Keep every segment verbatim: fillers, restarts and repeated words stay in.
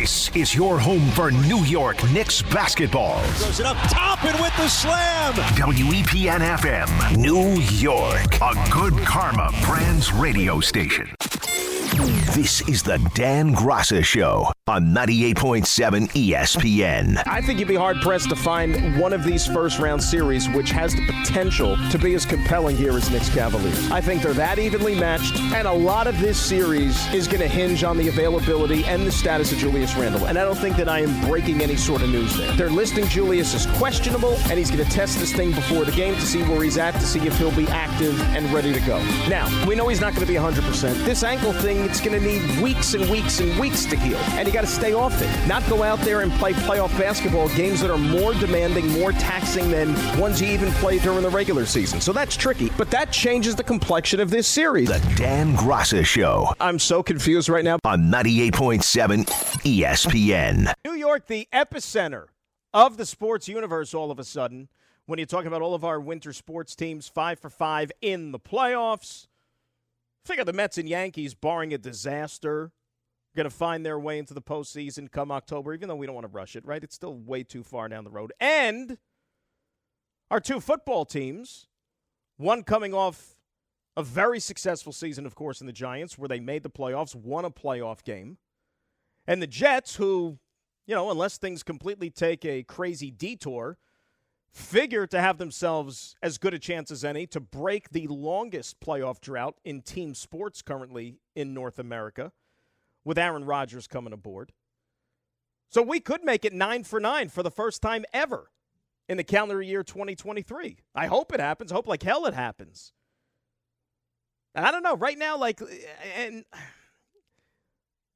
This is your home for New York Knicks basketball. Goes it up top and with the slam. W E P N F M, New York, a Good Karma Brands radio station. This is the Dan Grasser Show on ninety-eight point seven E S P N. I think you'd be hard-pressed to find one of these first-round series which has the potential to be as compelling here as Knicks Cavaliers. I think they're that evenly matched, and a lot of this series is going to hinge on the availability and the status of Julius Randle, and I don't think that I am breaking any sort of news there. They're listing Julius as questionable, and he's going to test this thing before the game to see where he's at, to see if he'll be active and ready to go. Now, we know he's not going to be one hundred percent. This ankle thing, it's going to need weeks and weeks and weeks to heal, and you got to stay off it. Not go out there and play playoff basketball games that are more demanding, more taxing than ones you even play during the regular season. So that's tricky, but that changes the complexion of this series. The Dan Grasser Show. I'm so confused right now. On ninety-eight point seven E S P N. New York, the epicenter of the sports universe all of a sudden, when you're talking about all of our winter sports teams, five for five in the playoffs. Figure the Mets and Yankees, barring a disaster, going to find their way into the postseason come October, even though we don't want to rush it, right? It's still way too far down the road. And our two football teams, one coming off a very successful season, of course, in the Giants, where they made the playoffs, won a playoff game. And the Jets, who, you know, unless things completely take a crazy detour, figure to have themselves as good a chance as any to break the longest playoff drought in team sports currently in North America with Aaron Rodgers coming aboard. So we could make it nine for nine for the first time ever in the calendar year twenty twenty-three. I hope it happens. I hope like hell it happens. And I don't know. Right now, like, and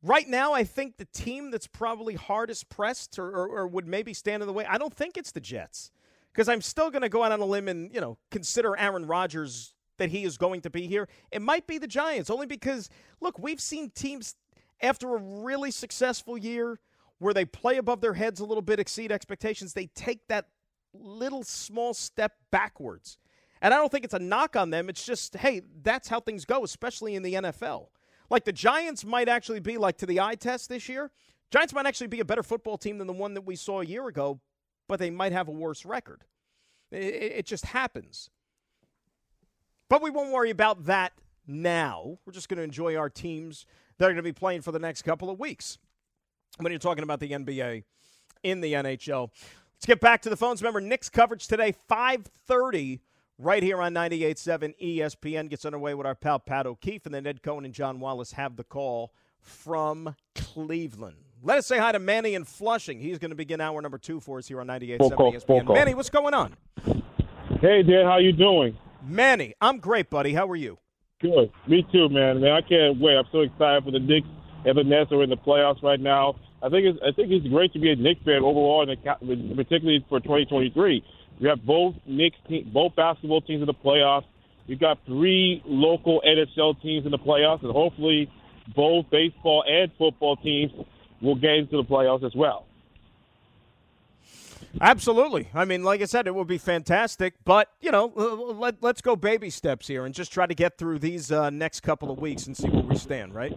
right now, I think the team that's probably hardest pressed or, or, or would maybe stand in the way, I don't think it's the Jets. Because I'm still going to go out on a limb and, you know, consider Aaron Rodgers that he is going to be here. It might be the Giants, only because, look, we've seen teams after a really successful year where they play above their heads a little bit, exceed expectations, they take that little small step backwards. And I don't think it's a knock on them. It's just, hey, that's how things go, especially in the N F L. Like the Giants might actually be, like to the eye test this year, Giants might actually be a better football team than the one that we saw a year ago, but they might have a worse record. It just happens. But we won't worry about that now. We're just going to enjoy our teams that are going to be playing for the next couple of weeks. When you're talking about the N B A in the N H L. Let's get back to the phones. Remember, Knicks coverage today, five thirty, right here on ninety-eight point seven E S P N. Gets underway with our pal Pat O'Keefe, and then Ed Cohen and John Wallace have the call from Cleveland. Let us say hi to Manny in Flushing. He's going to begin hour number two for us here on ninety-eight point seven E S P N. Manny, what's going on? Hey, Dan, how you doing? Manny, I'm great, buddy. How are you? Good. Me too, man. Man, I can't wait. I'm so excited for the Knicks. And the Nets are in the playoffs right now. I think it's I think it's great to be a Knicks fan overall, and particularly for twenty twenty-three. You have both Knicks, te- both basketball teams in the playoffs. You've got three local N H L teams in the playoffs, and hopefully both baseball and football teams will get into the playoffs as well. Absolutely. I mean, like I said, it would be fantastic. But, you know, let, let's go baby steps here and just try to get through these uh, next couple of weeks and see where we stand, right?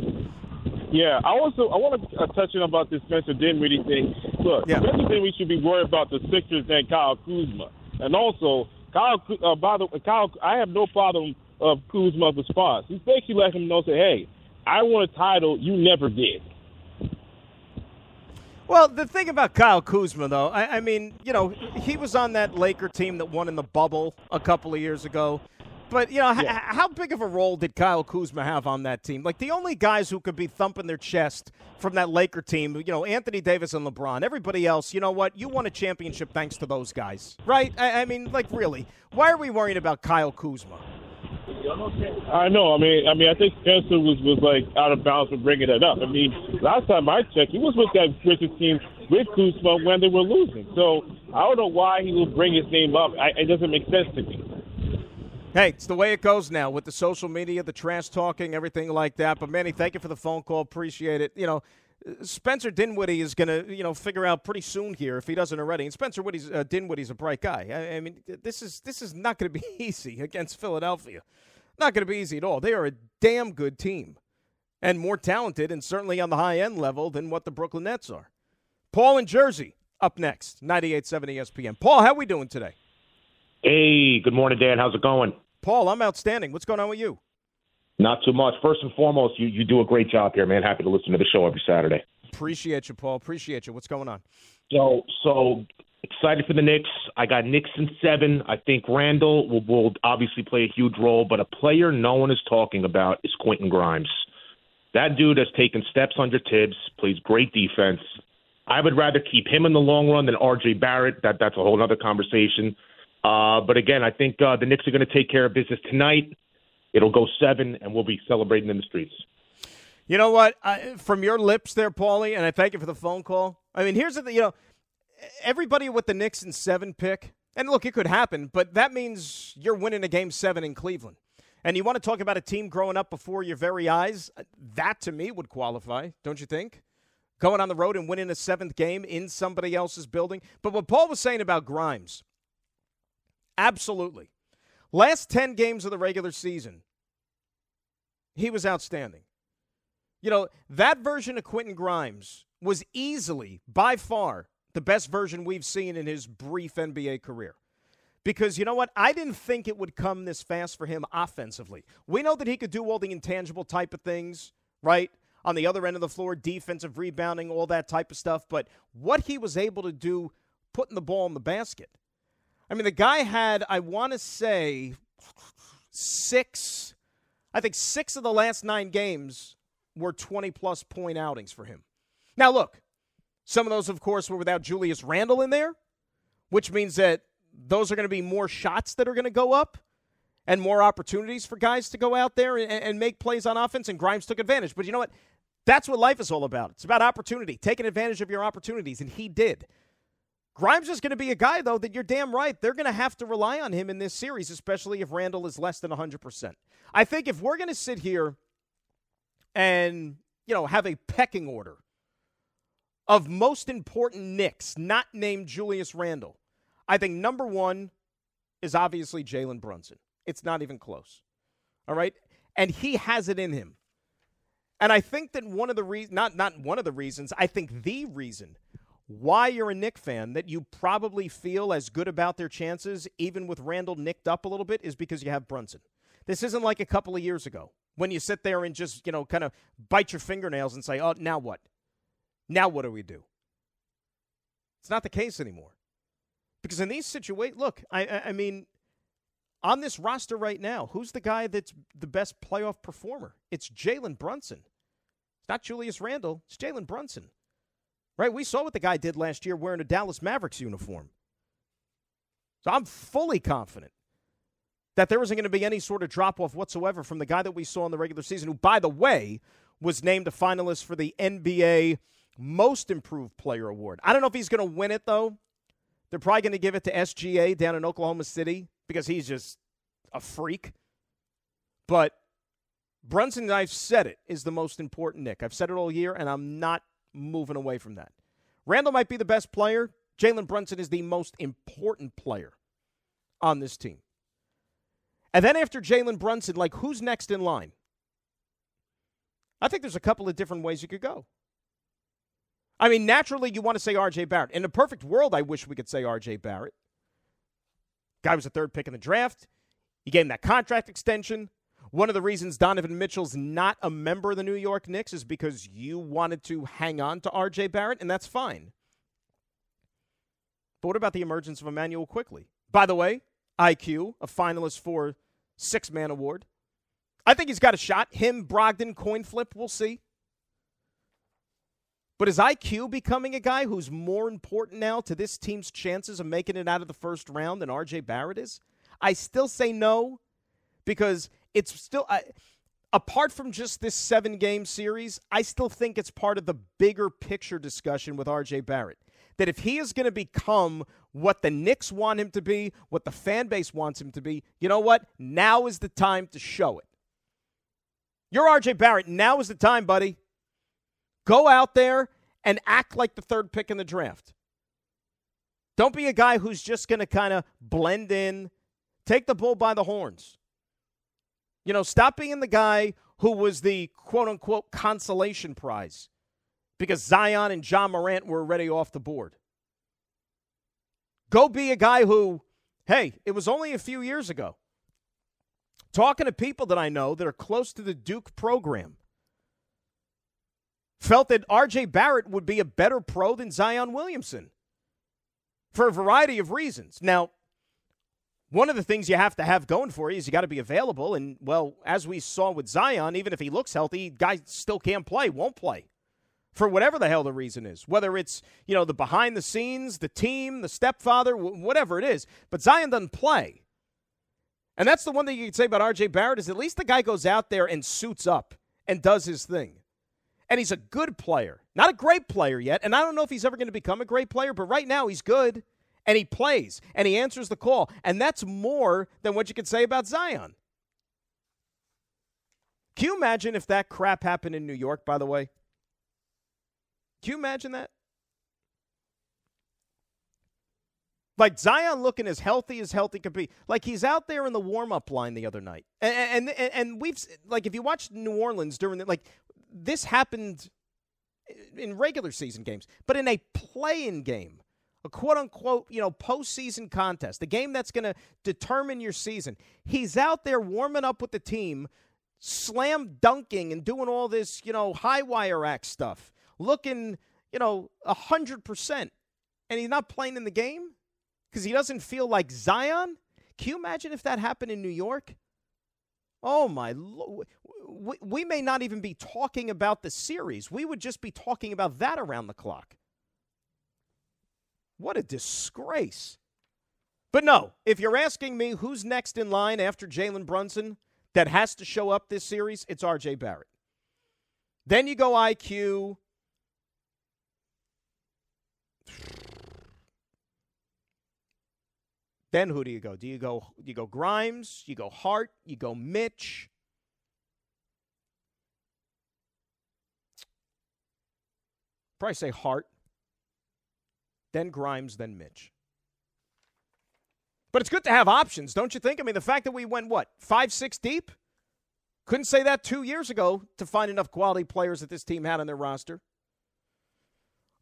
Yeah. I also I want to touch on about this Spencer Dinwiddie thing. Look, yeah. Spencer Dinwiddie should be worried about the Sixers and Kyle Kuzma. And also, Kyle, uh, by the, Kyle I have no problem of Kuzma's response. He basically let him know, say, hey, I want a title you never did. Well, the thing about Kyle Kuzma, though, I, I mean, you know, he was on that Laker team that won in the bubble a couple of years ago. But, you know, yeah. h- how big of a role did Kyle Kuzma have on that team? Like, the only guys who could be thumping their chest from that Laker team, you know, Anthony Davis and LeBron. Everybody else, you know what? You won a championship thanks to those guys, right? I, I mean, like, really, why are we worrying about Kyle Kuzma? I know. I mean, I mean, I think Spencer was, was like out of bounds for bringing that up. I mean, last time I checked, he was with that Grizzlies team with Kuzma when they were losing. So I don't know why he will bring his name up. I, it doesn't make sense to me. Hey, it's the way it goes now with the social media, the trash talking, everything like that. But Manny, thank you for the phone call. Appreciate it. You know, Spencer Dinwiddie is going to, you know, figure out pretty soon here if he doesn't already. And Spencer Dinwiddie's, uh, Dinwiddie's a bright guy. I, I mean, this is this is not going to be easy against Philadelphia. Not going to be easy at all. They are a damn good team. and more talented and certainly on the high-end level than what the Brooklyn Nets are. Paul in Jersey up next, ninety-eight point seven E S P N. Paul, how are we doing today? Hey, good morning, Dan. How's it going? Paul, I'm outstanding. What's going on with you? Not too much. First and foremost, you, you do a great job here, man. Happy to listen to the show every Saturday. Appreciate you, Paul. Appreciate you. What's going on? So, so excited for the Knicks. I got Knicks in seven. I think Randall will, will obviously play a huge role, but a player no one is talking about is Quentin Grimes. That dude has taken steps under Tibbs, plays great defense. I would rather keep him in the long run than R J. Barrett. That That's a whole other conversation. Uh, but, again, I think uh, the Knicks are going to take care of business tonight. It'll go seven, and we'll be celebrating in the streets. You know what? I, from your lips there, Paulie, and I thank you for the phone call. I mean, here's the thing. You know, everybody with the Knicks in seven pick, and look, it could happen, but that means you're winning a game seven in Cleveland. And you want to talk about a team growing up before your very eyes? That, to me, would qualify, don't you think? Going on the road and winning a seventh game in somebody else's building. But what Paul was saying about Grimes, absolutely. Last ten games of the regular season, he was outstanding. You know, that version of Quentin Grimes was easily, by far, the best version we've seen in his brief N B A career. Because, you know what, I didn't think it would come this fast for him offensively. We know that he could do all the intangible type of things, right? On the other end of the floor, defensive rebounding, all that type of stuff. But what he was able to do putting the ball in the basket, I mean, the guy had, I want to say, six, I think six of the last nine games were twenty-plus point outings for him. Now, look, some of those, of course, were without Julius Randle in there, which means that those are going to be more shots that are going to go up and more opportunities for guys to go out there and, and make plays on offense, and Grimes took advantage. But you know what? That's what life is all about. It's about opportunity, taking advantage of your opportunities, and he did. Grimes is going to be a guy, though, that you're damn right. They're going to have to rely on him in this series, especially if Randall is less than one hundred percent. I think if we're going to sit here and, you know, have a pecking order of most important Knicks not named Julius Randle, I think number one is obviously Jalen Brunson. It's not even close. All right? And he has it in him. And I think that one of the reasons, not, not one of the reasons, I think the reason why you're a Knick fan, that you probably feel as good about their chances, even with Randall nicked up a little bit, is because you have Brunson. This isn't like a couple of years ago when you sit there and just, you know, kind of bite your fingernails and say, oh, now what? Now what do we do? It's not the case anymore. Because in these situations, look, I, I, I mean, on this roster right now, who's the guy that's the best playoff performer? It's Jalen Brunson. It's not Julius Randle. It's Jalen Brunson. Right, we saw what the guy did last year wearing a Dallas Mavericks uniform. So I'm fully confident that there isn't going to be any sort of drop-off whatsoever from the guy that we saw in the regular season, who, by the way, was named a finalist for the N B A Most Improved Player Award. I don't know if he's going to win it, though. They're probably going to give it to S G A down in Oklahoma City because he's just a freak. But Brunson, I've said it, is the most important Knick. I've said it all year, and I'm not moving away from that. Randall might be the best player. Jalen Brunson is the most important player on this team. And then after Jalen Brunson, like, who's next in line? I think there's a couple of different ways you could go. I mean, naturally, you want to say R J. Barrett. In a perfect world, I wish we could say R J. Barrett. Guy was the third pick in the draft. You gave him that contract extension. One of the reasons Donovan Mitchell's not a member of the New York Knicks is because you wanted to hang on to R J. Barrett, and that's fine. But what about the emergence of Emmanuel Quickley? By the way, I Q, a finalist for six-man award. I think he's got a shot. Him, Brogdon, coin flip, we'll see. But is I Q becoming a guy who's more important now to this team's chances of making it out of the first round than R J. Barrett is? I still say no, because it's still, I, apart from just this seven-game series, I still think it's part of the bigger picture discussion with R J. Barrett. That if he is going to become what the Knicks want him to be, what the fan base wants him to be, you know what? Now is the time to show it. You're R J. Barrett. Now is the time, buddy. Go out there and act like the third pick in the draft. Don't be a guy who's just going to kind of blend in, take the bull by the horns. You know, stop being the guy who was the quote-unquote consolation prize because Zion and John Morant were already off the board. Go be a guy who, hey, it was only a few years ago, talking to people that I know that are close to the Duke program, felt that R J. Barrett would be a better pro than Zion Williamson for a variety of reasons. Now, one of the things you have to have going for you is you got to be available. And, well, as we saw with Zion, even if he looks healthy, guy still can't play, won't play, for whatever the hell the reason is, whether it's, you know, the behind the scenes, the team, the stepfather, w- whatever it is. But Zion doesn't play. And that's the one thing you could say about R J. Barrett is at least the guy goes out there and suits up and does his thing. And he's a good player, not a great player yet. And I don't know if he's ever going to become a great player, but right now he's good and he plays and he answers the call. And that's more than what you could say about Zion. Can you imagine if that crap happened in New York, by the way? Can you imagine that? Like Zion looking as healthy as healthy could be. Like he's out there in the warm-up line the other night. And, and, and we've, like, if you watch New Orleans during the, like, this happened in regular season games, but in a play-in game, a quote-unquote, you know, postseason contest, the game that's going to determine your season, he's out there warming up with the team, slam dunking and doing all this, you know, high wire act stuff, looking, you know, one hundred percent, and he's not playing in the game because he doesn't feel like Zion? Can you imagine if that happened in New York? Oh, my Lord. We, we may not even be talking about the series. We would just be talking about that around the clock. What a disgrace. But no, if you're asking me who's next in line after Jalen Brunson that has to show up this series, it's R J. Barrett. Then you go I Q. Then who do you go? Do you go you go Grimes, you go Hart, you go Mitch? Probably say Hart, then Grimes, then Mitch. But it's good to have options, don't you think? I mean, the fact that we went, what, five, six deep? Couldn't say that two years ago to find enough quality players that this team had on their roster.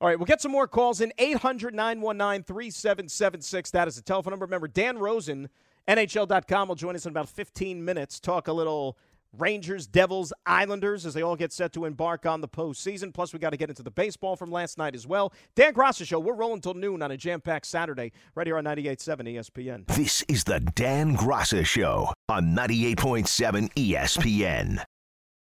All right, we'll get some more calls in. eight hundred, nine one nine, three seven seven six. That is the telephone number. Remember, Dan Rosen, N H L dot com, will join us in about fifteen minutes. Talk a little Rangers, Devils, Islanders as they all get set to embark on the postseason. Plus, we got to get into the baseball from last night as well. Dan Grasser Show. We're rolling till noon on a jam-packed Saturday right here on ninety-eight point seven E S P N. This is the Dan Grasser Show on ninety-eight point seven E S P N.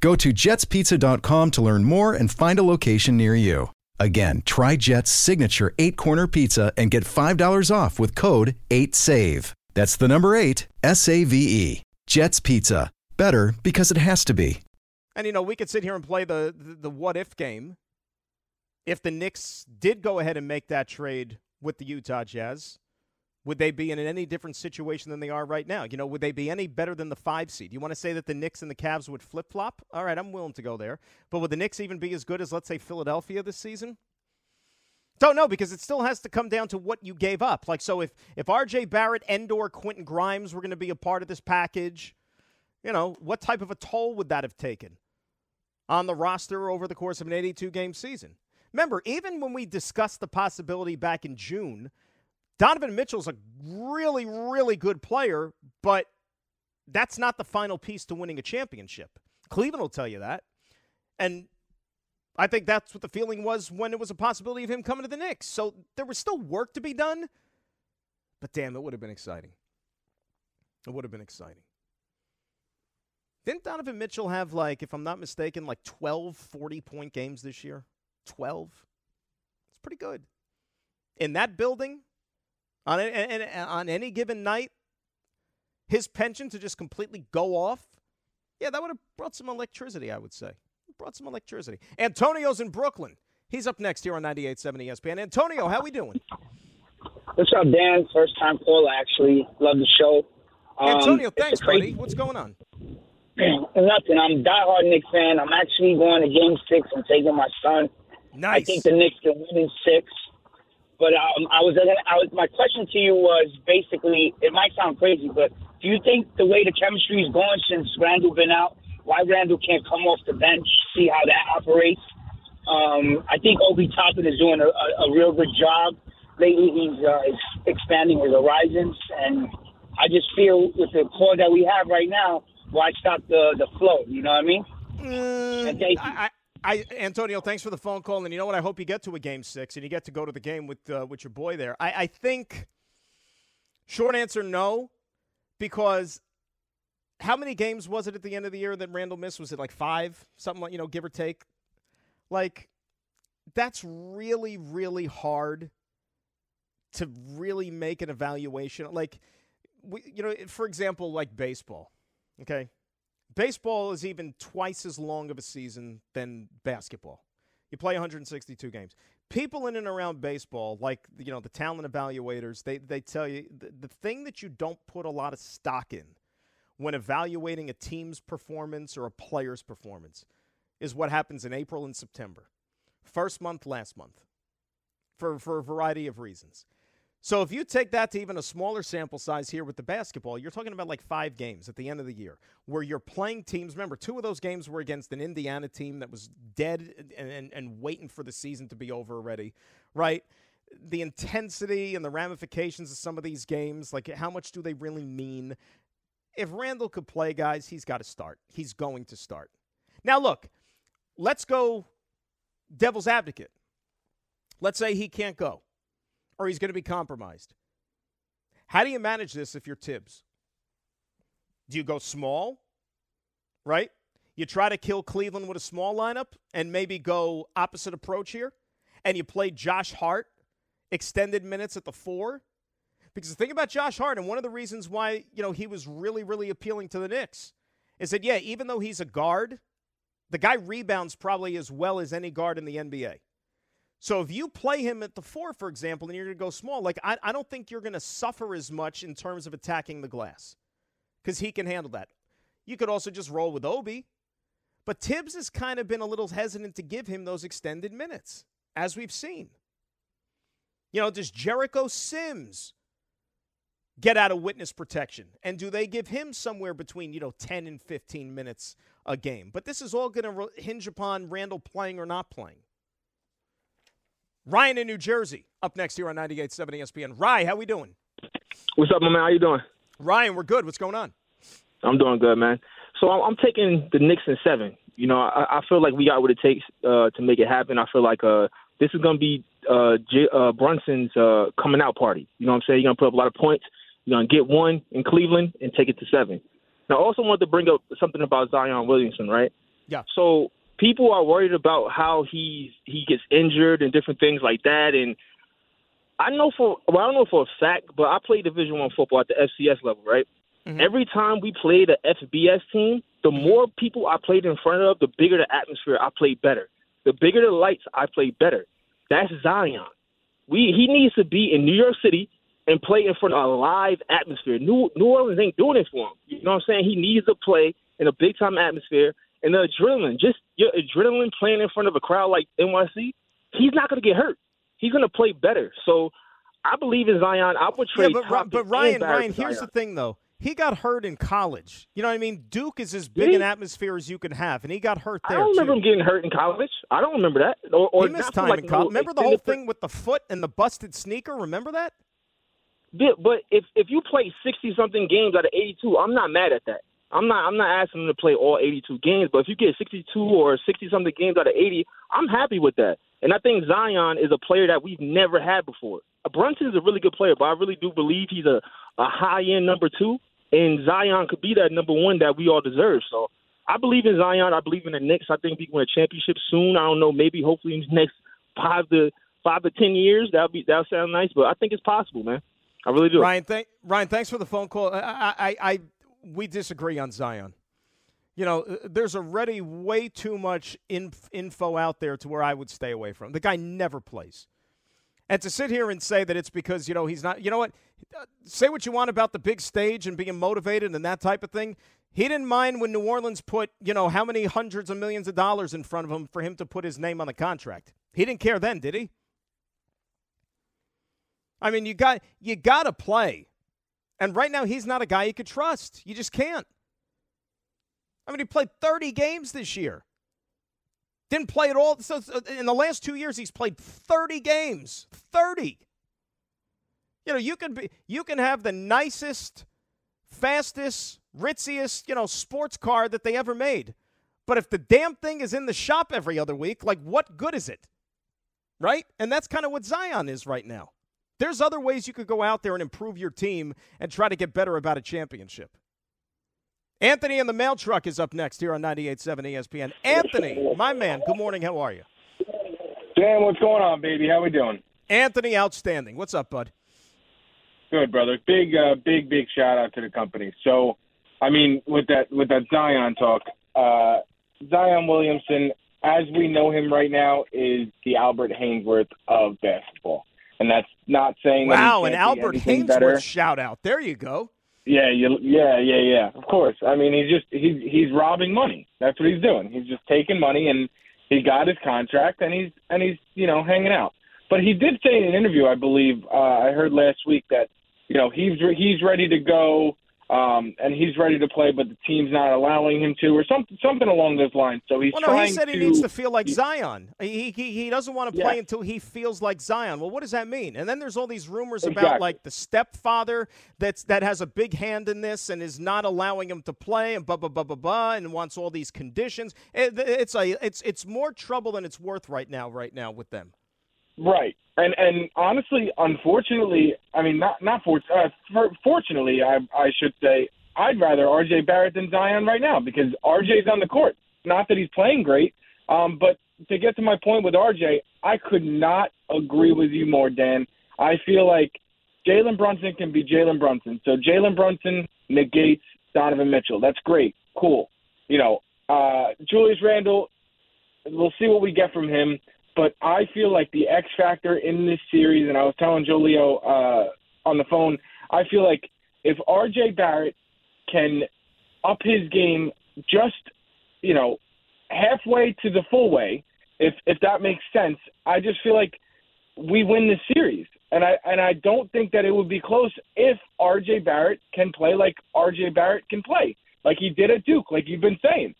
Go to jets pizza dot com to learn more and find a location near you. Again, try Jet's signature eight-corner pizza and get five dollars off with code eight save. That's the number eight, S A V E. Jet's Pizza. Better because it has to be. And, you know, we could sit here and play the, the, the what-if game. If the Knicks did go ahead and make that trade with the Utah Jazz, would they be in any different situation than they are right now? You know, would they be any better than the five seed? You want to say that the Knicks and the Cavs would flip-flop? All right, I'm willing to go there. But would the Knicks even be as good as, let's say, Philadelphia this season? Don't know, because it still has to come down to what you gave up. Like, so if, if R J. Barrett and or Quentin Grimes were going to be a part of this package, you know, what type of a toll would that have taken on the roster over the course of an eighty-two game season? Remember, even when we discussed the possibility back in June, Donovan Mitchell's a really, really good player, but that's not the final piece to winning a championship. Cleveland will tell you that. And I think that's what the feeling was when it was a possibility of him coming to the Knicks. So there was still work to be done. But, damn, it would have been exciting. It would have been exciting. Didn't Donovan Mitchell have, like, if I'm not mistaken, like twelve forty-point games this year? twelve? It's pretty good. In that building, on, and, and, on any given night, his penchant to just completely go off, yeah, that would have brought some electricity, I would say. Brought some electricity. Antonio's in Brooklyn. He's up next here on ninety-eight point seven E S P N. Antonio, how we doing? What's up, Dan? First-time caller, actually. Love the show. Um, Antonio, thanks, buddy. What's going on? Nothing. I'm a diehard Knicks fan. I'm actually going to Game six. I'm taking my son. Nice. I think the Knicks can win in six. But um, I was, I was. My question to you was basically, it might sound crazy, but do you think the way the chemistry is going since Randle been out, why Randle can't come off the bench, see how that operates? Um, I think Obi Toppin is doing a, a, a real good job. Lately, he's uh, expanding his horizons, and I just feel with the core that we have right now, why stop the, the flow? You know what I mean? Mm, and thank you. I, I, I, Antonio, thanks for the phone call, and you know what? I hope you get to a Game six, and you get to go to the game with, uh, with your boy there. I, I think, short answer, no, because – how many games was it at the end of the year that Randle missed? Was it like five? Something like, you know, give or take. Like, that's really, really hard to really make an evaluation. Like, we, you know, for example, like baseball, okay? Baseball is even twice as long of a season than basketball. You play one hundred sixty-two games. People in and around baseball, like, you know, the talent evaluators, they, they tell you the, the thing that you don't put a lot of stock in when evaluating a team's performance or a player's performance is what happens in April and September. First month, last month, for, for a variety of reasons. So if you take that to even a smaller sample size here with the basketball, you're talking about like five games at the end of the year where you're playing teams. Remember, two of those games were against an Indiana team that was dead and, and, and waiting for the season to be over already, right? The intensity and the ramifications of some of these games, like how much do they really mean? If Randle could play, guys, he's got to start. He's going to start. Now, look, let's go devil's advocate. Let's say he can't go or he's going to be compromised. How do you manage this if you're Tibbs? Do you go small, right? You try to kill Cleveland with a small lineup and maybe go opposite approach here, and you play Josh Hart extended minutes at the four. Because the thing about Josh Hart, and one of the reasons why, you know, he was really, really appealing to the Knicks, is that, yeah, even though he's a guard, the guy rebounds probably as well as any guard in the N B A. So if you play him at the four, for example, and you're going to go small, like, I, I don't think you're going to suffer as much in terms of attacking the glass because he can handle that. You could also just roll with Obi, but Tibbs has kind of been a little hesitant to give him those extended minutes, as we've seen. You know, does Jericho Sims get out of witness protection? And do they give him somewhere between, you know, ten and fifteen minutes a game? But this is all going to re- hinge upon Randle playing or not playing. Ryan in New Jersey, up next here on ninety-eight point seven E S P N. Rye, how we doing? What's up, my man? How you doing? Ryan, we're good. What's going on? I'm doing good, man. So I'm, I'm taking the Knicks in seven. You know, I, I feel like we got what it takes uh, to make it happen. I feel like uh, this is going to be uh, J- uh, Brunson's uh, coming out party. You know what I'm saying? You're going to put up a lot of points. You're going to get one in Cleveland and take it to seven. Now, I also wanted to bring up something about Zion Williamson, right? Yeah. So people are worried about how he's, he gets injured and different things like that. And I know for well, I don't know for a fact, but I played Division I football at the F C S level, right? Mm-hmm. Every time we played an F B S team, the more people I played in front of, the bigger the atmosphere, I played better. The bigger the lights, I played better. That's Zion. We He needs to be in New York City and play in front of a live atmosphere. New New Orleans ain't doing it for him. You know what I'm saying? He needs to play in a big-time atmosphere. And the adrenaline, just your adrenaline playing in front of a crowd like N Y C, he's not going to get hurt. He's going to play better. So I believe in Zion. I would trade yeah, but, Toppin but Ryan, and Barrett Ryan, here's Zion. The thing, though. He got hurt in college. You know what I mean? Duke is as big yeah. an atmosphere as you can have, and he got hurt there, I don't remember too. him getting hurt in college. I don't remember that. Or, or he missed time like in college. Remember the whole thing with the foot and the busted sneaker? Remember that? Yeah, but if if you play sixty-something games out of eighty-two, I'm not mad at that. I'm not I'm not asking them to play all eighty-two games, but if you get sixty-two or sixty-something games out of eighty, I'm happy with that. And I think Zion is a player that we've never had before. Brunson's a really good player, but I really do believe he's a, a high-end number two, and Zion could be that number one that we all deserve. So I believe in Zion. I believe in the Knicks. I think we can win a championship soon. I don't know, maybe hopefully in the next five to five to ten years. That'll be that'll sound nice, but I think it's possible, man. I really do. Ryan, thank Ryan, thanks for the phone call. I, I, I we disagree on Zion. You know, there's already way too much inf- info out there to where I would stay away from. The guy never plays. And to sit here and say that it's because, you know, he's not – you know what? Say what you want about the big stage and being motivated and that type of thing. He didn't mind when New Orleans put, you know, how many hundreds of millions of dollars in front of him for him to put his name on the contract. He didn't care then, did he? I mean, you got you got to play. And right now he's not a guy you could trust. You just can't. I mean, he played thirty games this year. Didn't play at all. So in the last two years, he's played thirty games. thirty. You know, you can be, you can have the nicest, fastest, ritziest, you know, sports car that they ever made, but if the damn thing is in the shop every other week, like what good is it, right? And that's kind of what Zion is right now. There's other ways you could go out there and improve your team and try to get better about a championship. Anthony in the mail truck is up next here on ninety-eight point seven E S P N. Anthony, my man, good morning. How are you? Dan, what's going on, baby? How we doing? Anthony, outstanding. What's up, bud? Good, brother. Big, uh, big, big shout-out to the company. So, I mean, with that with that Zion talk, uh, Zion Williamson, as we know him right now, is the Albert Hainsworth of basketball. And that's not saying that Wow, an Albert Hainsworth shout-out. There you go. Yeah, you, yeah, yeah, yeah. Of course. I mean, he's just he's he's robbing money. That's what he's doing. He's just taking money, and he got his contract, and he's and he's you know hanging out. But he did say in an interview, I believe uh, I heard last week that you know he's re- he's ready to go, um, and he's ready to play, but the team's not allowing him to, or something something along those lines. So he's well, no, trying. He said he to, needs to feel like he, Zion. He he he doesn't want to play yeah. until he feels like Zion. Well, what does that mean? And then there's all these rumors exactly. about like the stepfather that's that has a big hand in this and is not allowing him to play and blah blah blah blah blah and wants all these conditions. It, it's a it's it's more trouble than it's worth right now right now with them. Right, and and honestly, unfortunately, I mean, not not for, uh, for, fortunately, I I should say, I'd rather R J. Barrett than Zion right now because R J's on the court. Not that he's playing great, um, but to get to my point with R J, I could not agree with you more, Dan. I feel like Jalen Brunson can be Jalen Brunson. So Jalen Brunson negates Donovan Mitchell. That's great, cool. You know, uh, Julius Randle, we'll see what we get from him. But I feel like the X factor in this series, and I was telling Jolio uh, on the phone, I feel like if R J. Barrett can up his game just, you know, halfway to the full way, if if that makes sense, I just feel like we win this series. And I and I don't think that it would be close if R J. Barrett can play like R J. Barrett can play, like he did at Duke, like you've been saying.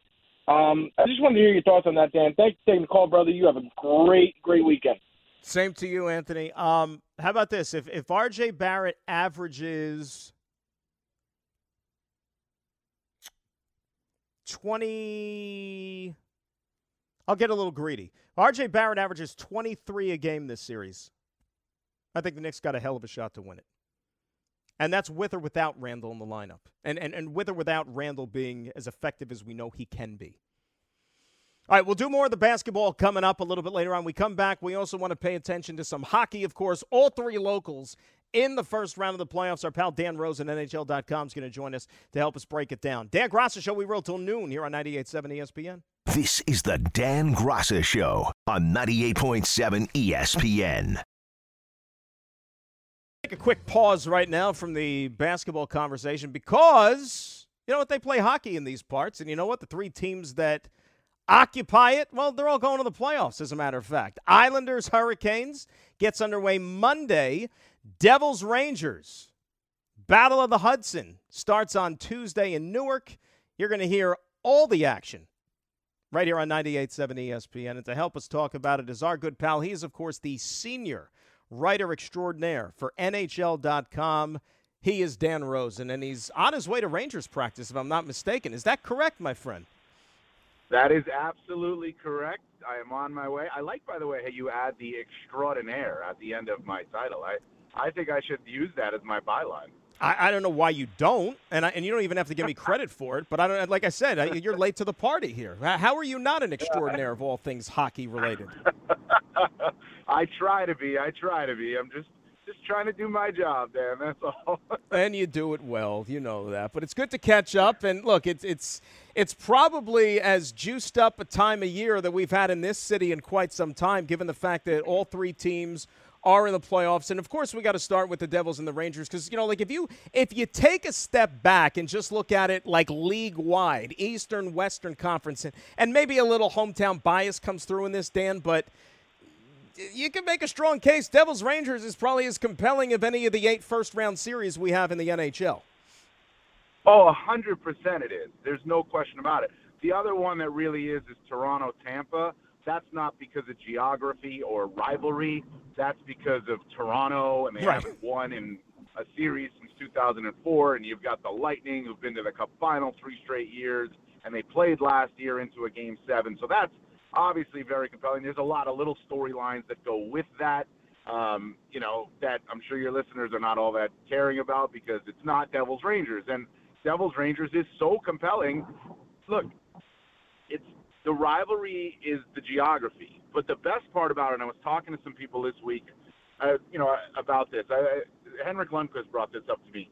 Um, I just wanted to hear your thoughts on that, Dan. Thanks for taking the call, brother. You have a great, great weekend. Same to you, Anthony. Um, how about this? If if R J. Barrett averages twenty, I'll get a little greedy. R J. Barrett averages twenty-three a game this series. I think the Knicks got a hell of a shot to win it. And that's with or without Randle in the lineup. And, and and with or without Randle being as effective as we know he can be. All right, we'll do more of the basketball coming up a little bit later on. We come back. We also want to pay attention to some hockey, of course. All three locals in the first round of the playoffs. Our pal Dan Rosen, N H L dot com, is going to join us to help us break it down. Dan Grasser Show, we roll till noon here on ninety-eight point seven E S P N. This is the Dan Grasser Show on ninety-eight point seven E S P N. Take a quick pause right now from the basketball conversation because, you know what, they play hockey in these parts, and you know what, the three teams that occupy it, well, they're all going to the playoffs, as a matter of fact. Islanders, Hurricanes gets underway Monday. Devils, Rangers, Battle of the Hudson starts on Tuesday in Newark. You're going to hear all the action right here on ninety-eight point seven E S P N, and to help us talk about it is our good pal. He is, of course, the senior writer extraordinaire for N H L dot com. He is Dan Rosen, and he's on his way to Rangers practice, if I'm not mistaken. Is that correct, my friend? That is absolutely correct. I am on my way. I like, by the way, how you add the extraordinaire at the end of my title. I, I think I should use that as my byline. I, I don't know why you don't, and I, and you don't even have to give me credit for it. But I don't. Like I said, I, you're late to the party here. How are you not an extraordinaire of all things hockey related? I try to be. I try to be. I'm just just trying to do my job, Dan. That's all. And you do it well. You know that. But it's good to catch up. And look, it's it's it's probably as juiced up a time of year that we've had in this city in quite some time, given the fact that all three teams are in the playoffs. And of course we got to start with the Devils and the Rangers, because you know, like if you if you take a step back and just look at it like league wide, Eastern, Western Conference, and, and maybe a little hometown bias comes through in this, Dan, but you can make a strong case Devils Rangers is probably as compelling of any of the eight first round series we have in the N H L. Oh, one hundred percent it is. There's no question about it. The other one that really is is Toronto Tampa. That's not because of geography or rivalry. That's because of Toronto, and they right. haven't won in a series since two thousand four. And you've got the Lightning, who've been to the Cup final three straight years, and they played last year into a Game seven. So that's obviously very compelling. There's a lot of little storylines that go with that, um, you know, that I'm sure your listeners are not all that caring about, because it's not Devils Rangers. And Devils Rangers is so compelling. Look, it's – the rivalry is the geography, but the best part about it, and I was talking to some people this week, uh, you know, about this. I, I, Henrik Lundqvist brought this up to me,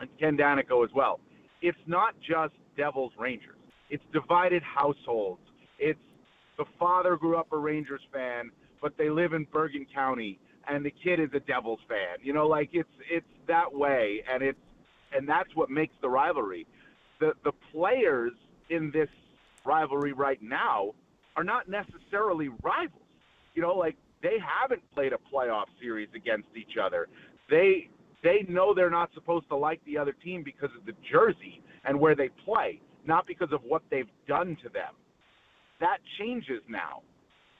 and Ken Danico as well. It's not just Devils Rangers. It's divided households. It's the father grew up a Rangers fan, but they live in Bergen County, and the kid is a Devils fan. You know, like it's it's that way, and it's and that's what makes the rivalry. The the players in this rivalry right now are not necessarily rivals. You know, like they haven't played a playoff series against each other. They they know they're not supposed to like the other team because of the jersey and where they play, not because of what they've done to them. That changes now.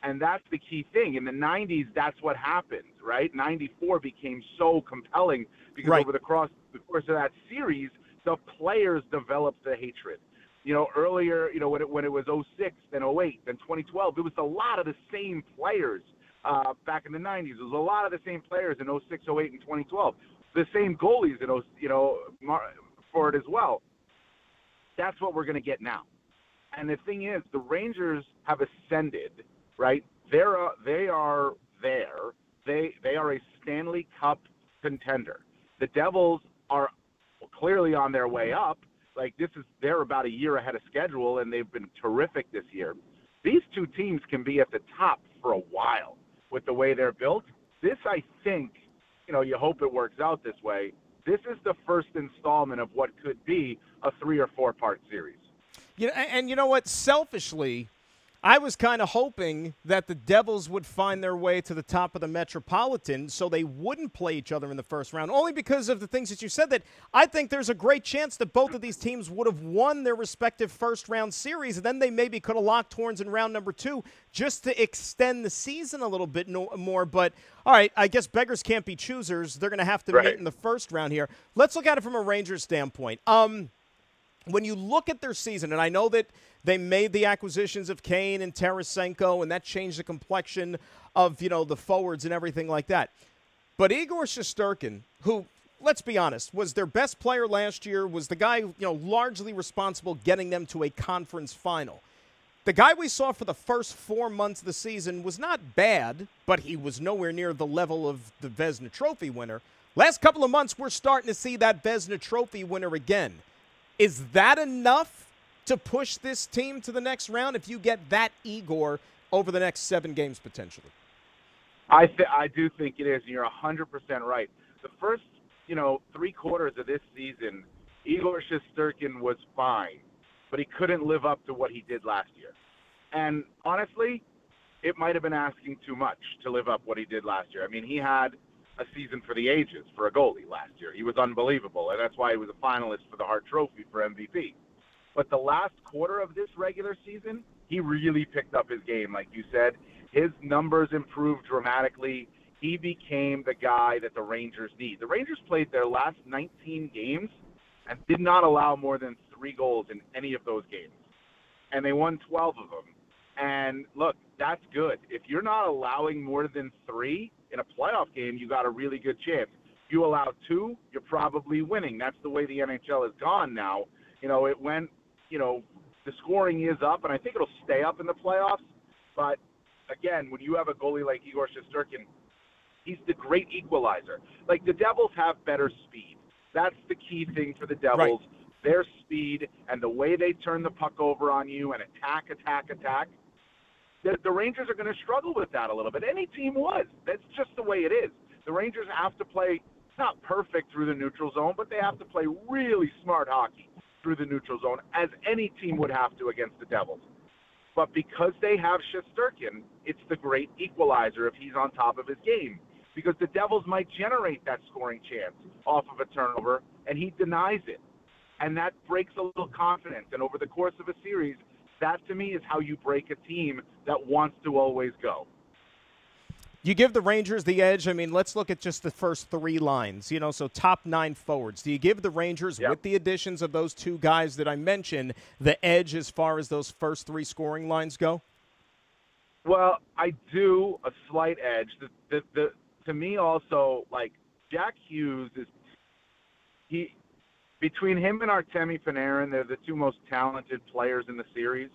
And that's the key thing. In the nineties, that's what happened, right? ninety-four became so compelling because right. over the course, the course of that series, the players developed the hatred. You know, earlier, you know, when it, when it was oh six, then oh eight, then twenty twelve, it was a lot of the same players uh, back in the nineties. It was a lot of the same players in oh six, oh eight, and twenty twelve. The same goalies, in oh, you know, for it as well. That's what we're going to get now. And the thing is, the Rangers have ascended, right? They're a, they are there. They, they are a Stanley Cup contender. The Devils are clearly on their way up. Like, this is, they're about a year ahead of schedule, and they've been terrific this year. These two teams can be at the top for a while with the way they're built. This, I think, you know, you hope it works out this way. This is the first installment of what could be a three- or four-part series. You know, and you know what? Selfishly, I was kind of hoping that the Devils would find their way to the top of the Metropolitan so they wouldn't play each other in the first round, only because of the things that you said, that I think there's a great chance that both of these teams would have won their respective first-round series, and then they maybe could have locked horns in round number two just to extend the season a little bit no- more. But, all right, I guess beggars can't be choosers. They're going to have to right. meet in the first round here. Let's look at it from a Rangers standpoint. Um, when you look at their season, and I know that they made the acquisitions of Kane and Tarasenko, and that changed the complexion of, you know, the forwards and everything like that. But Igor Shesterkin, who, let's be honest, was their best player last year, was the guy, you know, largely responsible getting them to a conference final. The guy we saw for the first four months of the season was not bad, but he was nowhere near the level of the Vesna Trophy winner. Last couple of months, we're starting to see that Vesna Trophy winner again. Is that enough to push this team to the next round if you get that Igor over the next seven games potentially? I th- I do think it is, and you're one hundred percent right. The first, you know, three quarters of this season, Igor Shesterkin was fine, but he couldn't live up to what he did last year. And honestly, it might have been asking too much to live up what he did last year. I mean, he had a season for the ages for a goalie last year. He was unbelievable, and that's why he was a finalist for the Hart Trophy for M V P. But the last quarter of this regular season, he really picked up his game, like you said. His numbers improved dramatically. he became the guy that the Rangers need. The Rangers played their last nineteen games and did not allow more than three goals in any of those games. And they won twelve of them. And, look, that's good. If you're not allowing more than three in a playoff game, you got a really good chance. If you allow two, you're probably winning. That's the way the N H L has gone now. You know, it went, you know, the scoring is up, and I think it'll stay up in the playoffs. But, again, when you have a goalie like Igor Shesterkin, he's the great equalizer. Like, the Devils have better speed. That's the key thing for the Devils. Right. Their speed and the way they turn the puck over on you and attack, attack, attack. The, the Rangers are going to struggle with that a little bit. Any team would. That's just the way it is. The Rangers have to play, not perfect through the neutral zone, but they have to play really smart hockey through the neutral zone, as any team would have to against the Devils. But because they have Shesterkin, it's the great equalizer if he's on top of his game, because the Devils might generate that scoring chance off of a turnover, and he denies it. And that breaks a little confidence. And over the course of a series, that to me is how you break a team that wants to always go. You give the Rangers the edge. I mean, let's look at just the first three lines, you know, so top nine forwards. Do you give the Rangers, yep. with the additions of those two guys that I mentioned, the edge as far as those first three scoring lines go? Well, I do, a slight edge. The, the, the, to me also, like, Jack Hughes is – he between him and Artemi Panarin, they're the two most talented players in the series.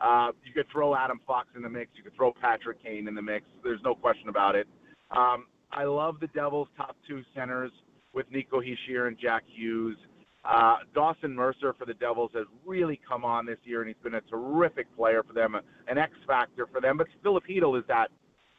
Uh, you could throw Adam Fox in the mix. You could throw Patrick Kane in the mix. There's no question about it. Um, I love the Devils' top two centers with Nico Hischier and Jack Hughes. Uh, Dawson Mercer for the Devils has really come on this year, and he's been a terrific player for them, an X factor for them. But Philip Hedel is that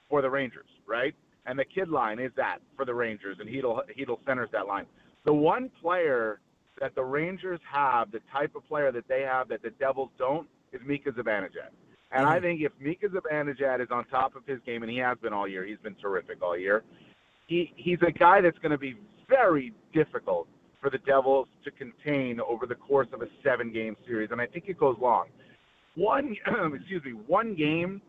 for the Rangers, right? And the kid line is that for the Rangers, and Hedel, Hedel centers that line. The one player that the Rangers have, the type of player that they have that the Devils don't, is Mika Zibanejad. And I think if Mika Zibanejad is on top of his game, and he has been all year, he's been terrific all year, he, he's a guy that's going to be very difficult for the Devils to contain over the course of a seven-game series, and I think it goes long. One, excuse me, one game,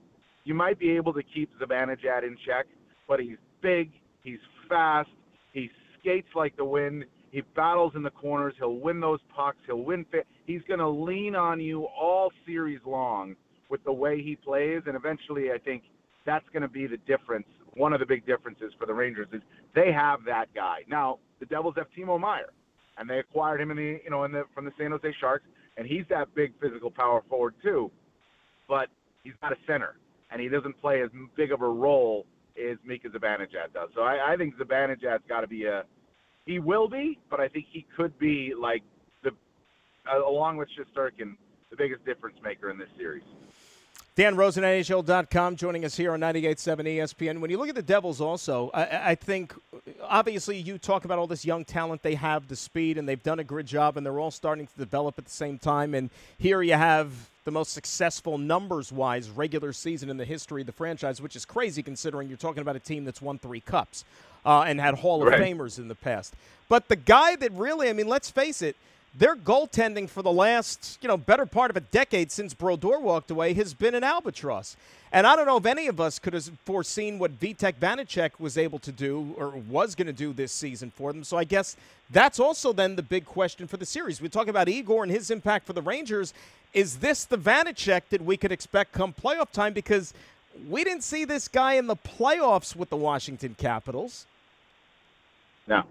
you might be able to keep Zibanejad in check, but he's big, he's fast, he skates like the wind, he battles in the corners. He'll win those pucks. He'll win. Fa- He's going to lean on you all series long with the way he plays. And eventually, I think that's going to be the difference. One of the big differences for the Rangers is they have that guy. Now, the Devils have Timo Meier, and they acquired him in the you know in the from the San Jose Sharks, and he's that big physical power forward too. But he's not a center, and he doesn't play as big of a role as Mika Zibanejad does. So I, I think Zibanejad's got to be a He will be, but I think he could be, like, the uh, along with Shesterkin, the biggest difference maker in this series. Dan Rosen, N H L dot com, joining us here on ninety-eight point seven E S P N. When you look at the Devils also, I, I think, obviously, you talk about all this young talent they have, the speed, and they've done a good job, and they're all starting to develop at the same time. And here you have the most successful numbers-wise regular season in the history of the franchise, which is crazy considering you're talking about a team that's won three cups. Uh, and had Hall of right. Famers in the past. But the guy that really, I mean, let's face it, their goaltending for the last, you know, better part of a decade since Brodeur walked away has been an albatross. And I don't know if any of us could have foreseen what Vitek Vanecek was able to do or was going to do this season for them. So I guess that's also then the big question for the series. We talk about Igor and his impact for the Rangers. Is this the Vanecek that we could expect come playoff time? Because we didn't see this guy in the playoffs with the Washington Capitals. No.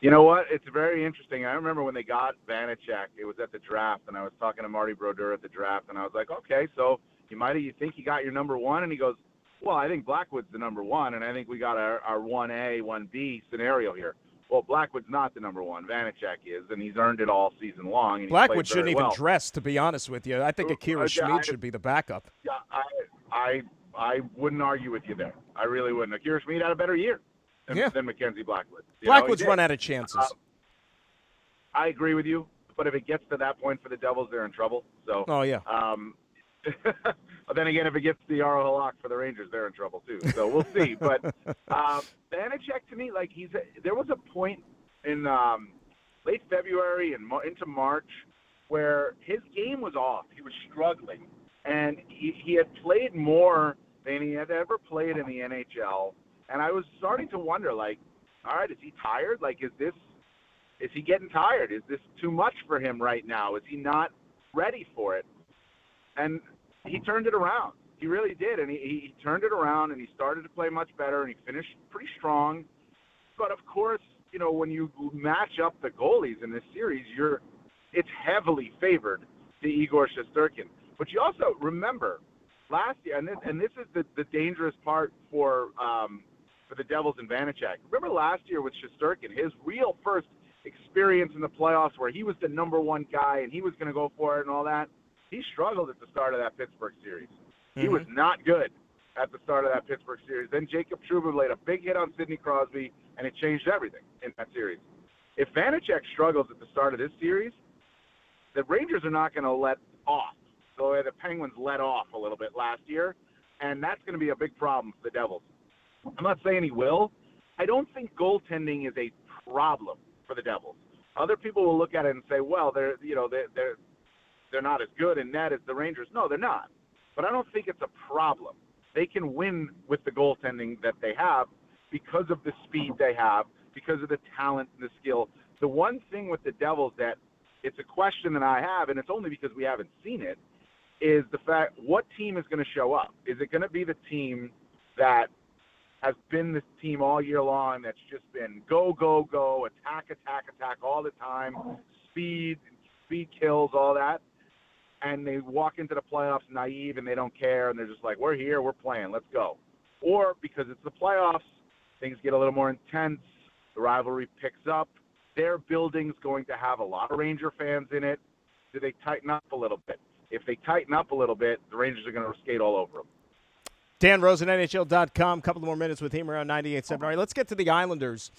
You know what? It's very interesting. I remember when they got Vanecek, it was at the draft, and I was talking to Marty Brodeur at the draft, and I was like, okay, so you might you think you got your number one? And he goes, well, I think Blackwood's the number one, and I think we got our, our one A, one B scenario here. Well, Blackwood's not the number one. Vanecek is, and he's earned it all season long. And Blackwood shouldn't even well. dress, to be honest with you. I think Akira Schmid should be the backup. Yeah, I, I I wouldn't argue with you there. I really wouldn't. Akira Schmid had a better year than, yeah. than Mackenzie Blackwood. You Blackwood's know, run out of chances. Uh, I agree with you, but if it gets to that point for the Devils, they're in trouble. So, oh, yeah. Um, then again, if it gets to Jaaro Halak for the Rangers, they're in trouble too. So we'll see. But uh, Vanecek, to me, like he's a, there was a point in um, late February and into March where his game was off. He was struggling. And he, he had played more than he had ever played in the N H L. And I was starting to wonder, like, all right, is he tired? Like, is this – is he getting tired? Is this too much for him right now? Is he not ready for it? And he turned it around. He really did, and he, he turned it around, and he started to play much better, and he finished pretty strong. But, of course, you know, when you match up the goalies in this series, you're it's heavily favored to Igor Shesterkin. But you also remember last year, and this, and this is the, the dangerous part for um, for the Devils and Vanecek. Remember last year with Shesterkin, his real first experience in the playoffs where he was the number one guy and he was going to go for it and all that, he struggled at the start of that Pittsburgh series. Mm-hmm. He was not good at the start of that Pittsburgh series. Then Jacob Trouba laid a big hit on Sidney Crosby, and it changed everything in that series. If Vanecek struggles at the start of this series, the Rangers are not going to let off. So the Penguins let off a little bit last year, and that's going to be a big problem for the Devils. I'm not saying he will. I don't think goaltending is a problem for the Devils. Other people will look at it and say, well, they're you know they're they're, they're not as good in net as the Rangers. No, they're not. But I don't think it's a problem. They can win with the goaltending that they have because of the speed they have, because of the talent and the skill. The one thing with the Devils that it's a question that I have, and it's only because we haven't seen it, is the fact what team is going to show up? Is it going to be the team that has been this team all year long that's just been go, go, go, attack, attack, attack all the time, speed, speed kills, all that? And they walk into the playoffs naive and they don't care and they're just like, we're here, we're playing, let's go. Or because it's the playoffs, things get a little more intense, the rivalry picks up, their building's going to have a lot of Ranger fans in it. Do they tighten up a little bit? If they tighten up a little bit, the Rangers are going to skate all over them. Dan Rosen, N H L dot com. A couple more minutes with him around ninety-eight point seven. All right, let's get to the Islanders.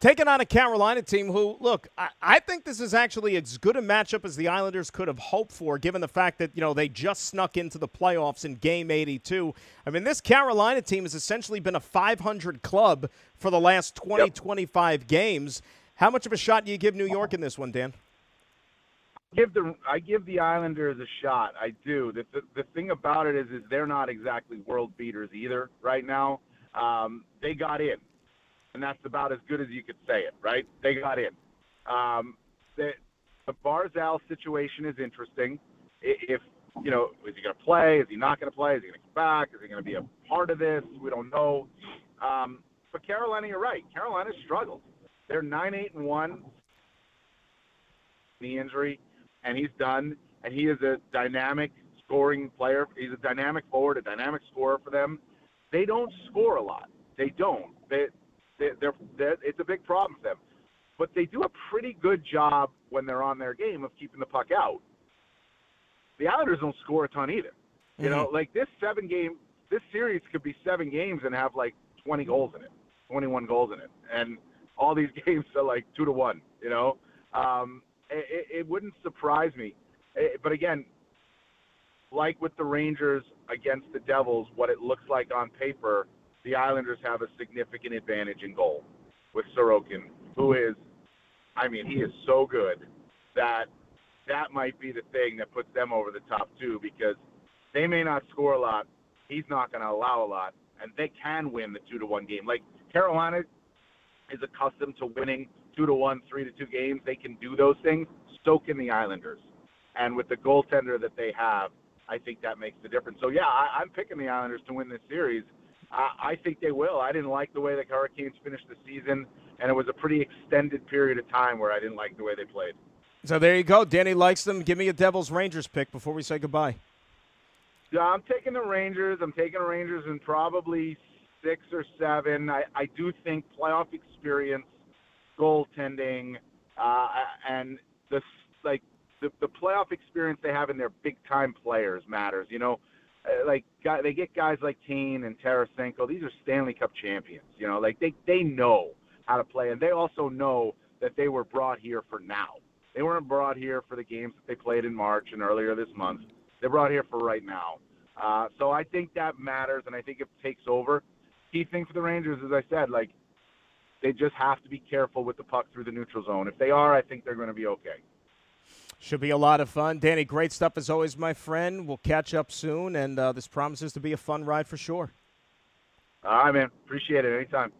Taking on a Carolina team who, look, I, I think this is actually as good a matchup as the Islanders could have hoped for, given the fact that, you know, they just snuck into the playoffs in Game eighty-two. I mean, this Carolina team has essentially been a five hundred club for the last twenty, yep. twenty-five games. How much of a shot do you give New York in this one, Dan? Give the I give the Islanders a shot. I do. The, the, the thing about it is, is they're not exactly world beaters either right now. Um, they got in. And that's about as good as you could say it, right? They got in. Um, the, the Barzal situation is interesting. If, you know, is he going to play? Is he not going to play? Is he going to come back? Is he going to be a part of this? We don't know. Um, but Carolina, you're right. Carolina struggled. They're nine eight and one. Knee injury, and he's done. And he is a dynamic scoring player. He's a dynamic forward, a dynamic scorer for them. They don't score a lot. They don't. They They're, they're, it's a big problem for them. But they do a pretty good job when they're on their game of keeping the puck out. The Islanders don't score a ton either. You mm-hmm. know, like this seven game, this series could be seven games and have like twenty goals in it, twenty-one goals in it. And all these games are like two to one, you know. Um, it, it wouldn't surprise me. It, but again, like with the Rangers against the Devils, what it looks like on paper, the Islanders have a significant advantage in goal with Sorokin, who is, I mean, he is so good that that might be the thing that puts them over the top too, because they may not score a lot, he's not going to allow a lot, and they can win the two to one game. Like, Carolina is accustomed to winning two to one, three to two games. They can do those things. So can the Islanders. And with the goaltender that they have, I think that makes the difference. So, yeah, I, I'm picking the Islanders to win this series. I think they will. I didn't like the way the Hurricanes finished the season, and it was a pretty extended period of time where I didn't like the way they played. So there you go. Danny likes them. Give me a Devils-Rangers pick before we say goodbye. Yeah, I'm taking the Rangers. I'm taking the Rangers in probably six or seven. I, I do think playoff experience, goaltending, uh, and the like the, the playoff experience they have in their big-time players matters, you know. Like, they get guys like Kane and Tarasenko. These are Stanley Cup champions. You know, like, they, they know how to play, and they also know that they were brought here for now. They weren't brought here for the games that they played in March and earlier this month. They're brought here for right now. Uh, so I think that matters, and I think it takes over. Key thing for the Rangers, as I said, like, they just have to be careful with the puck through the neutral zone. If they are, I think they're going to be okay. Should be a lot of fun. Danny, great stuff as always, my friend. We'll catch up soon, and uh, this promises to be a fun ride for sure. All right, man. Appreciate it. Anytime.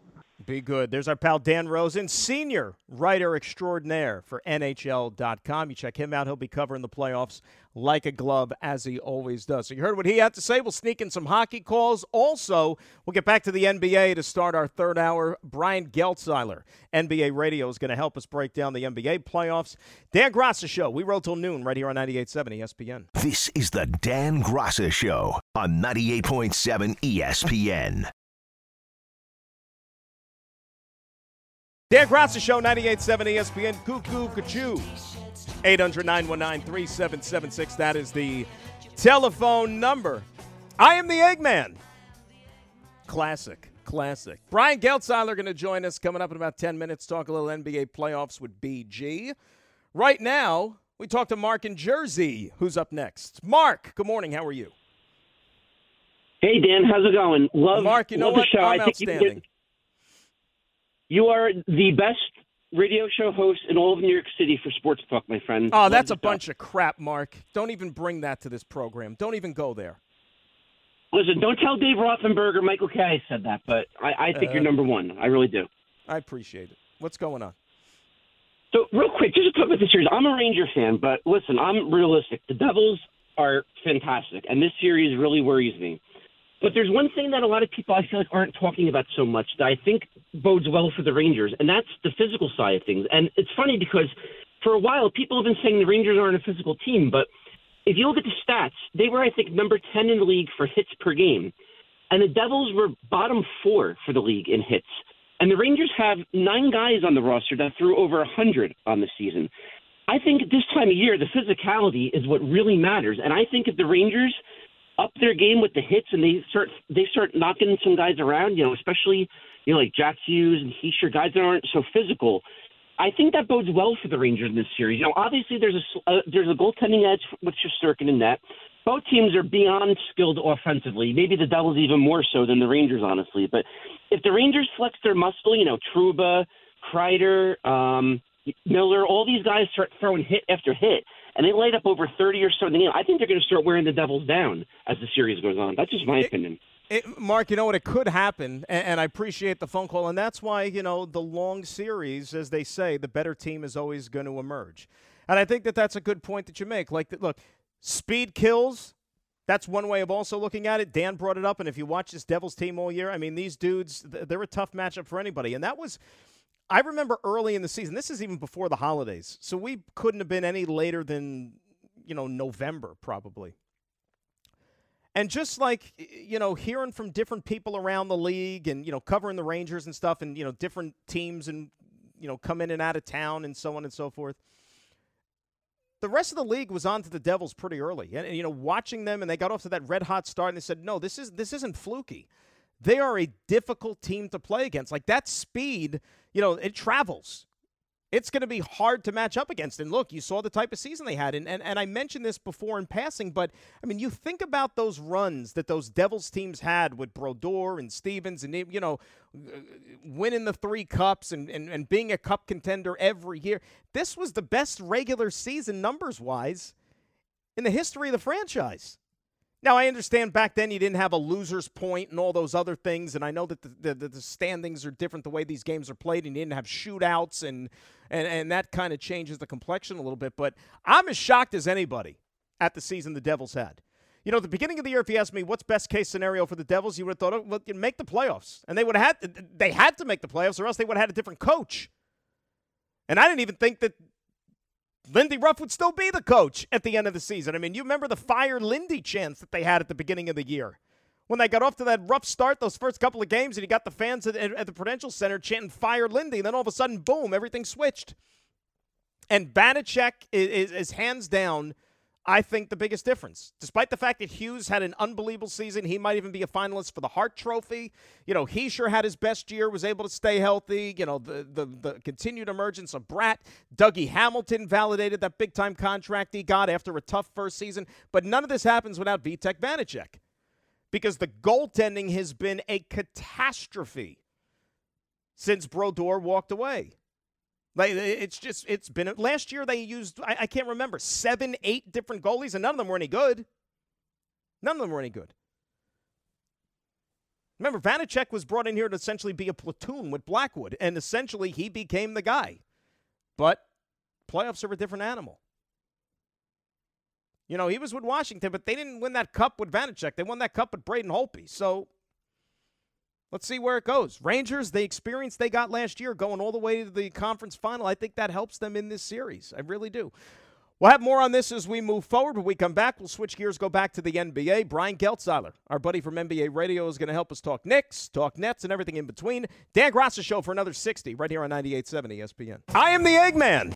Be good. There's our pal Dan Rosen, senior writer extraordinaire for N H L dot com. You check him out. He'll be covering the playoffs like a glove, as he always does. So you heard what he had to say. We'll sneak in some hockey calls. Also, we'll get back to the N B A to start our third hour. Brian Geltzeiler, N B A Radio, is going to help us break down the N B A playoffs. Dan Grasser Show. We roll till noon right here on ninety-eight point seven E S P N. This is the Dan Grasser Show on ninety-eight point seven E S P N. Dan Grasser Show, ninety-eight point seven E S P N, cuckoo, cuckoo, eight hundred, nine one nine, three seven seven six. That is the telephone number. I am the Eggman. Classic, classic. Brian Geltzeiler going to join us coming up in about ten minutes, talk a little N B A playoffs with B G. Right now, we talk to Mark in Jersey, who's up next. Mark, good morning. How are you? Hey, Dan. How's it going? Love, Mark, you know what? Show. I'm I outstanding. You are the best radio show host in all of New York City for Sports Talk, my friend. Oh, that's a bunch of crap, Mark. Don't even bring that to this program. Don't even go there. Listen, don't tell Dave Rothenberger Michael Kay said that, but I, I think uh, you're number one. I really do. I appreciate it. What's going on? So, real quick, just to talk about the series. I'm a Ranger fan, but listen, I'm realistic. The Devils are fantastic, and this series really worries me. But there's one thing that a lot of people, I feel like, aren't talking about so much that I think bodes well for the Rangers, and that's the physical side of things. And it's funny because for a while, people have been saying the Rangers aren't a physical team, but if you look at the stats, they were, I think, number ten in the league for hits per game. And the Devils were bottom four for the league in hits. And the Rangers have nine guys on the roster that threw over one hundred on the season. I think at this time of year, the physicality is what really matters. And I think if the Rangers up their game with the hits, and they start they start knocking some guys around, you know, especially, you know, like Jack Hughes and Heischer, guys that aren't so physical. I think that bodes well for the Rangers in this series. You know, obviously there's a, uh, there's a goaltending edge with Shesterkin in that. Both teams are beyond skilled offensively. Maybe the Devils even more so than the Rangers, honestly. But if the Rangers flex their muscle, you know, Trouba, Kreider, um, Miller, all these guys start throwing hit after hit, and they light up over thirty or so in the game, I think they're going to start wearing the Devils down as the series goes on. That's just my it, opinion. It, Mark, you know what? It could happen, and, and I appreciate the phone call, and that's why, you know, the long series, as they say, the better team is always going to emerge. And I think that that's a good point that you make. Like, look, speed kills. That's one way of also looking at it. Dan brought it up, and if you watch this Devils team all year, I mean, these dudes, they're a tough matchup for anybody, and that was – I remember early in the season, this is even before the holidays, so we couldn't have been any later than, you know, November probably. And just like, you know, hearing from different people around the league and, you know, covering the Rangers and stuff and, you know, different teams and, you know, come in and out of town and so on and so forth. The rest of the league was on to the Devils pretty early. And, you know, watching them, and they got off to that red-hot start, and they said, no, this is this isn't fluky. They are a difficult team to play against. Like, that speed, you know, it travels. It's going to be hard to match up against. And, look, you saw the type of season they had. And, and and I mentioned this before in passing, but, I mean, you think about those runs that those Devils teams had with Brodeur and Stevens and, you know, winning the three cups and, and, and being a cup contender every year. This was the best regular season numbers-wise in the history of the franchise. Now, I understand back then you didn't have a loser's point and all those other things, and I know that the, the, the standings are different the way these games are played, and you didn't have shootouts, and, and, and that kind of changes the complexion a little bit. But I'm as shocked as anybody at the season the Devils had. You know, at the beginning of the year, if you asked me what's best-case scenario for the Devils, you would have thought, oh, well, make the playoffs. And they would have had to, they had to make the playoffs, or else they would have had a different coach. And I didn't even think that Lindy Ruff would still be the coach at the end of the season. I mean, you remember the fire Lindy chants that they had at the beginning of the year when they got off to that rough start those first couple of games, and you got the fans at, at the Prudential Center chanting fire Lindy, and then all of a sudden, boom, everything switched. And Vanecek is, is, is hands down, I think, the biggest difference. Despite the fact that Hughes had an unbelievable season, he might even be a finalist for the Hart Trophy. You know, he sure had his best year, was able to stay healthy. You know, the the, the continued emergence of Bratt. Dougie Hamilton validated that big-time contract he got after a tough first season. But none of this happens without Vitek Vanecek, because the goaltending has been a catastrophe since Brodeur walked away. Like, it's just, it's been, last year they used, I, I can't remember, seven, eight different goalies, and none of them were any good. None of them were any good. Remember, Vanecek was brought in here to essentially be a platoon with Blackwood, and essentially he became the guy. But playoffs are a different animal. You know, he was with Washington, but they didn't win that cup with Vanecek. They won that cup with Braden Holtby. So let's see where it goes. Rangers, the experience they got last year going all the way to the conference final, I think that helps them in this series. I really do. We'll have more on this as we move forward. When we come back, we'll switch gears, go back to the N B A. Brian Geltzeiler, our buddy from N B A Radio, is going to help us talk Knicks, talk Nets, and everything in between. Dan Grasser Show for another sixty right here on ninety-eight point seven E S P N. I am the Eggman.